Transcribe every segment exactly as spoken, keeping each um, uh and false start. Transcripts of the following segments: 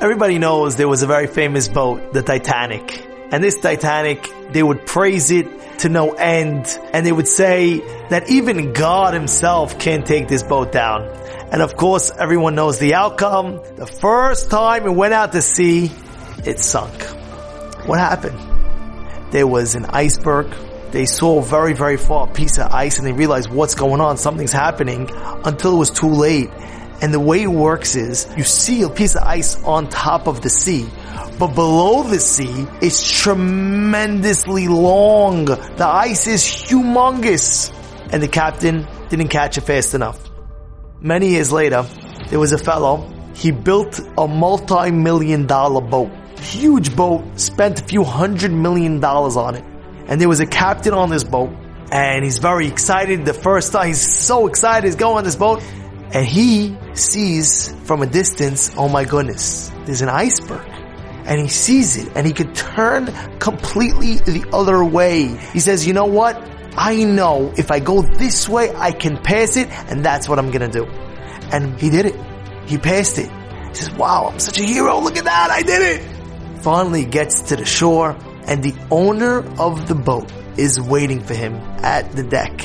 Everybody knows there was a very famous boat, the Titanic. And this Titanic, they would praise it to no end. And they would say that even God himself can't take this boat down. And of course, everyone knows the outcome. The first time it went out to sea, it sunk. What happened? There was an iceberg. They saw very, very far a piece of ice and they realized what's going on. Something's happening until it was too late. And the way it works is you see a piece of ice on top of the sea, but below the sea it's tremendously long. The ice is humongous. And the captain didn't catch it fast enough. Many years later, there was a fellow, he built a multi-million dollar boat. Huge boat, spent a few hundred million dollars on it. And there was a captain on this boat, and he's very excited. The first time, he's so excited, he's going on this boat. And he sees from a distance, oh my goodness, there's an iceberg. And he sees it, and he could turn completely the other way. He says, you know what? I know if I go this way, I can pass it, and that's what I'm going to do. And he did it. He passed it. He says, wow, I'm such a hero. Look at that. I did it. Finally gets to the shore, and the owner of the boat is waiting for him at the deck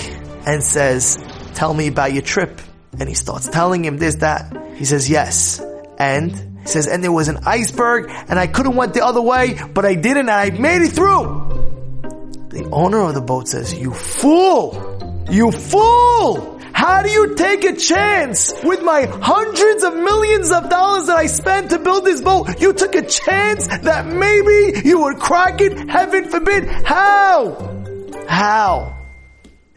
and says, tell me about your trip. And he starts telling him this, that. He says, yes. And he says, and there was an iceberg, and I could have went the other way, but I didn't, and I made it through. The owner of the boat says, you fool! You fool! How do you take a chance with my hundreds of millions of dollars that I spent to build this boat? You took a chance that maybe you would crack it, heaven forbid. How? How?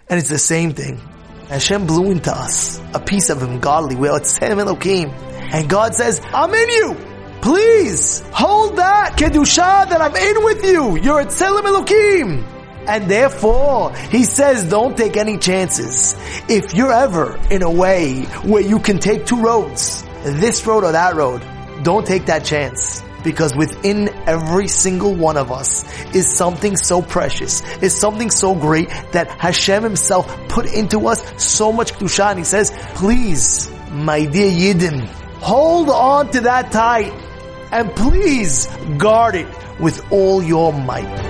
And it's the same thing. Hashem blew into us a piece of Him godly will. It's Tzelem Elokim. And God says, I'm in you. Please hold that Kedushah that I'm in with you. You're a Tzelem Elokim. And therefore, He says, don't take any chances. If you're ever in a way where you can take two roads, this road or that road, don't take that chance. Because within every single one of us is something so precious, is something so great that Hashem Himself put into us so much Kedushah. And He says, please, my dear Yidden, hold on to that tight and please guard it with all your might.